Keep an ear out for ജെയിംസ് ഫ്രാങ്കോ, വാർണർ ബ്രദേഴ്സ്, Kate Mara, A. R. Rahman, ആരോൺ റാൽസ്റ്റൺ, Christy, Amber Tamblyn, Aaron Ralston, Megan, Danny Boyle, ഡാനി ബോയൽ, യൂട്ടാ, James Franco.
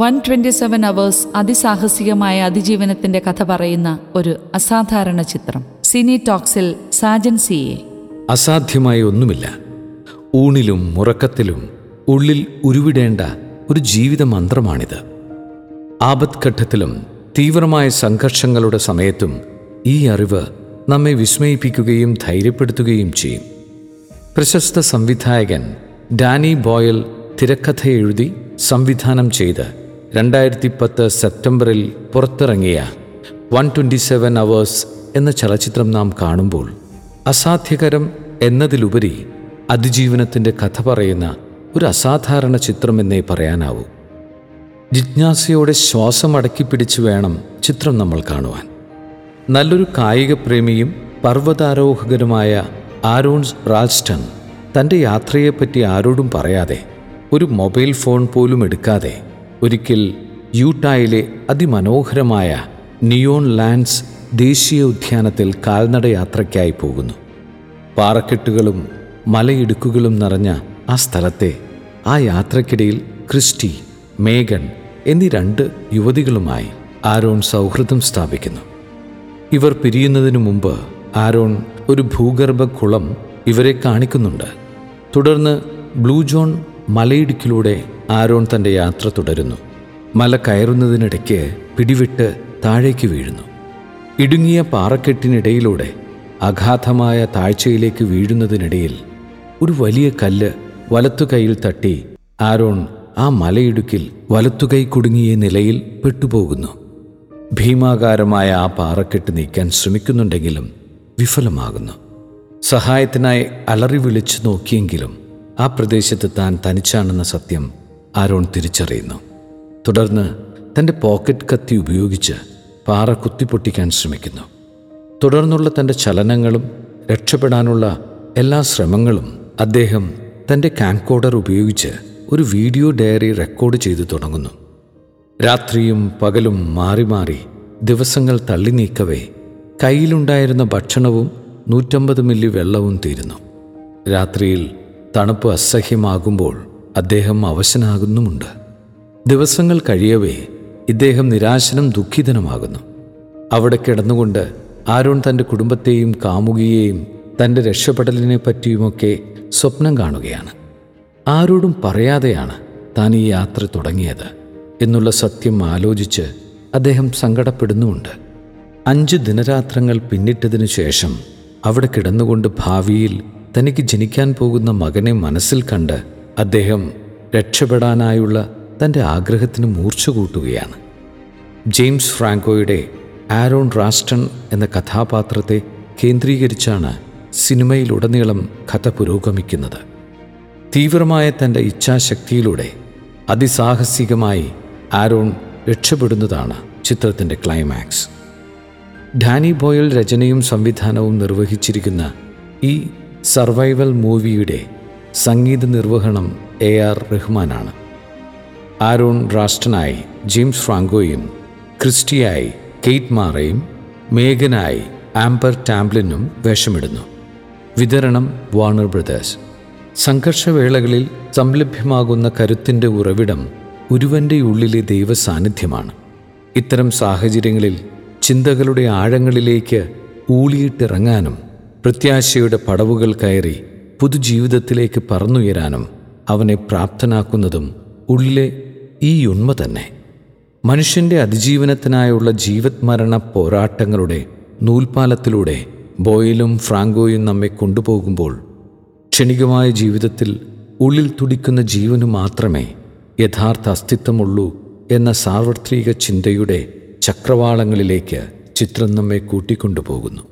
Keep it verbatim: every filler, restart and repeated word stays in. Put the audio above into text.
One twenty seven hours അതിസാഹസികമായ അതിജീവനത്തിൻ്റെ കഥ പറയുന്ന ഒരു അസാധാരണ ചിത്രം. സിനി ടോക്സിൽ സാജൻ സിയെ. അസാധ്യമായ ഒന്നുമില്ല. ഊണിലും ഉറക്കത്തിലും ഉള്ളിൽ ഉരുവിടേണ്ട ഒരു ജീവിത മന്ത്രമാണിത്. ആപത്ഘട്ടത്തിലും തീവ്രമായ സംഘർഷങ്ങളുടെ സമയത്തും ഈ അറിവ് നമ്മെ വിസ്മയിപ്പിക്കുകയും ധൈര്യപ്പെടുത്തുകയും ചെയ്യും. പ്രശസ്ത സംവിധായകൻ ഡാനി ബോയൽ തിരക്കഥ എഴുതി സംവിധാനം ചെയ്ത് രണ്ടായിരത്തി പത്ത് സെപ്റ്റംബറിൽ പുറത്തിറങ്ങിയ വൺ ട്വൻറ്റി സെവൻ അവേഴ്സ് എന്ന ചലച്ചിത്രം നാം കാണുമ്പോൾ അസാധ്യകരം എന്നതിലുപരി അതിജീവനത്തിൻ്റെ കഥ പറയുന്ന ഒരു അസാധാരണ ചിത്രമെന്നേ പറയാനാവൂ. ജിജ്ഞാസയോടെ ശ്വാസം അടക്കിപ്പിടിച്ച് വേണം ചിത്രം നമ്മൾ കാണുവാൻ. നല്ലൊരു കായിക പ്രേമിയും പർവ്വതാരോഹകനുമായ ആരോൺ റാൽസ്റ്റൺ തൻ്റെ യാത്രയെപ്പറ്റി ആരോടും പറയാതെ, ഒരു മൊബൈൽ ഫോൺ പോലും എടുക്കാതെ, ഒരിക്കൽ യൂട്ടായിലെ അതിമനോഹരമായ നിയോൺ ലാൻഡ്സ് ദേശീയ ഉദ്യാനത്തിൽ കാൽനടയാത്രയ്ക്കായി പോകുന്നു. പാറക്കെട്ടുകളും മലയിടുക്കുകളും നിറഞ്ഞ ആ സ്ഥലത്തെ ആ യാത്രയ്ക്കിടയിൽ ക്രിസ്റ്റി, മേഗൻ എന്നീ രണ്ട് യുവതികളുമായി ആരോൺ സൗഹൃദം സ്ഥാപിക്കുന്നു. ഇവർ പിരിയുന്നതിനു മുമ്പ് ആരോൺ ഒരു ഭൂഗർഭ കുളം ഇവരെ കാണിക്കുന്നുണ്ട്. തുടർന്ന് ബ്ലൂ ജോൺ മലയിടുക്കിലൂടെ ആരോൺ തൻ്റെ യാത്ര തുടരുന്നു. മല കയറുന്നതിനിടയ്ക്ക് പിടിവിട്ട് താഴേക്ക് വീഴുന്നു. ഇടുങ്ങിയ പാറക്കെട്ടിനിടയിലൂടെ അഗാധമായ താഴ്ചയിലേക്ക് വീഴുന്നതിനിടയിൽ ഒരു വലിയ കല്ല് വലത്തുകൈയിൽ തട്ടി ആരോൺ ആ മലയിടുക്കിൽ വലത്തുകൈ കുടുങ്ങിയ നിലയിൽ പെട്ടുപോകുന്നു. ഭീമാകാരമായ ആ പാറക്കെട്ട് നീക്കാൻ ശ്രമിക്കുന്നുണ്ടെങ്കിലും വിഫലമാകുന്നു. സഹായത്തിനായി അലറി വിളിച്ചു നോക്കിയെങ്കിലും ആ പ്രദേശത്ത് താൻ തനിച്ചാണെന്ന സത്യം ആരോൺ തിരിച്ചറിയുന്നു. തുടർന്ന് തൻ്റെ പോക്കറ്റ് കത്തി ഉപയോഗിച്ച് പാറ കുത്തിപ്പൊട്ടിക്കാൻ ശ്രമിക്കുന്നു. തുടർന്നുള്ള തൻ്റെ ചലനങ്ങളും രക്ഷപ്പെടാനുള്ള എല്ലാ ശ്രമങ്ങളും അദ്ദേഹം തൻ്റെ ക്യാംകോഡർ ഉപയോഗിച്ച് ഒരു വീഡിയോ ഡയറി റെക്കോർഡ് ചെയ്തു തുടങ്ങുന്നു. രാത്രിയും പകലും മാറി മാറി ദിവസങ്ങൾ തള്ളി നീക്കവേ കയ്യിലുണ്ടായിരുന്ന ഭക്ഷണവും നൂറ്റമ്പത് മില്ലി വെള്ളവും തീരുന്നു. രാത്രിയിൽ തണുപ്പ് അസഹ്യമാകുമ്പോൾ അദ്ദേഹം അവശനാകുന്നുമുണ്ട്. ദിവസങ്ങൾ കഴിയവേ ഇദ്ദേഹം നിരാശനും ദുഃഖിതനുമാകുന്നു. അവിടെ കിടന്നുകൊണ്ട് ആരോൺ തൻ്റെ കുടുംബത്തെയും കാമുകിയെയും തൻ്റെ രക്ഷപ്പെടലിനെ പറ്റിയുമൊക്കെ സ്വപ്നം കാണുകയാണ്. ആരോടും പറയാതെയാണ് താൻ ഈ യാത്ര തുടങ്ങിയത് എന്നുള്ള സത്യം ആലോചിച്ച് അദ്ദേഹം സങ്കടപ്പെടുന്നുമുണ്ട്. അഞ്ച് ദിനരാത്രങ്ങൾ പിന്നിട്ടതിനു ശേഷം അവിടെ കിടന്നുകൊണ്ട് ഭാവിയിൽ തനിക്ക് ജനിക്കാൻ പോകുന്ന മകനെ മനസ്സിൽ കണ്ട് അദ്ദേഹം രക്ഷപ്പെടാനായുള്ള തൻ്റെ ആഗ്രഹത്തിന് മൂർച്ച കൂട്ടുകയാണ്. ജെയിംസ് ഫ്രാങ്കോയുടെ ആരോൺ റാൽസ്റ്റൺ എന്ന കഥാപാത്രത്തെ കേന്ദ്രീകരിച്ചാണ് സിനിമയിലുടനീളം കഥ പുരോഗമിക്കുന്നത്. തീവ്രമായ തൻ്റെ ഇച്ഛാശക്തിയിലൂടെ അതിസാഹസികമായി ആരോൺ രക്ഷപ്പെടുന്നതാണ് ചിത്രത്തിൻ്റെ ക്ലൈമാക്സ്. ഡാനി ബോയൽ രചനയും സംവിധാനവും നിർവഹിച്ചിരിക്കുന്ന ഈ സർവൈവൽ മൂവിയുടെ സംഗീത നിർവഹണം എ ആർ റഹ്മാനാണ്. ആരോൺ റാൽസ്റ്റണായി ജെയിംസ് ഫ്രാങ്കോയും ക്രിസ്റ്റിയായി കെയ്റ്റ് മാറയും മേഗനായി ആംബർ ടാംബ്ലിനും വേഷമിടുന്നു. വിതരണം വാർണർ ബ്രദേഴ്സ്. സംഘർഷവേളകളിൽ സംലഭ്യമാകുന്ന കരുത്തിൻ്റെ ഉറവിടം ഒരുവൻ്റെ ഉള്ളിലെ ദൈവ സാന്നിധ്യമാണ്. ഇത്തരം സാഹചര്യങ്ങളിൽ ചിന്തകളുടെ ആഴങ്ങളിലേക്ക് ഊളിയിട്ടിറങ്ങാനും പ്രത്യാശയുടെ പടവുകൾ കയറി പുതുജീവിതത്തിലേക്ക് പറന്നുയരാനും അവനെ പ്രാപ്തനാക്കുന്നതും ഉള്ളിലെ ഈ ഉണ്മ തന്നെ. മനുഷ്യൻ്റെ അതിജീവനത്തിനായുള്ള ജീവത്മരണ പോരാട്ടങ്ങളുടെ നൂൽപാലത്തിലൂടെ ബോയിലും ഫ്രാങ്കോയും നമ്മെ കൊണ്ടുപോകുമ്പോൾ ക്ഷണികമായ ജീവിതത്തിൽ ഉള്ളിൽ തുടിക്കുന്ന ജീവന് മാത്രമേ യഥാർത്ഥ അസ്തിത്വമുള്ളൂ എന്ന സാർവത്രിക ചിന്തയുടെ ചക്രവാളങ്ങളിലേക്ക് ചിത്രം നമ്മെ കൂട്ടിക്കൊണ്ടുപോകുന്നു.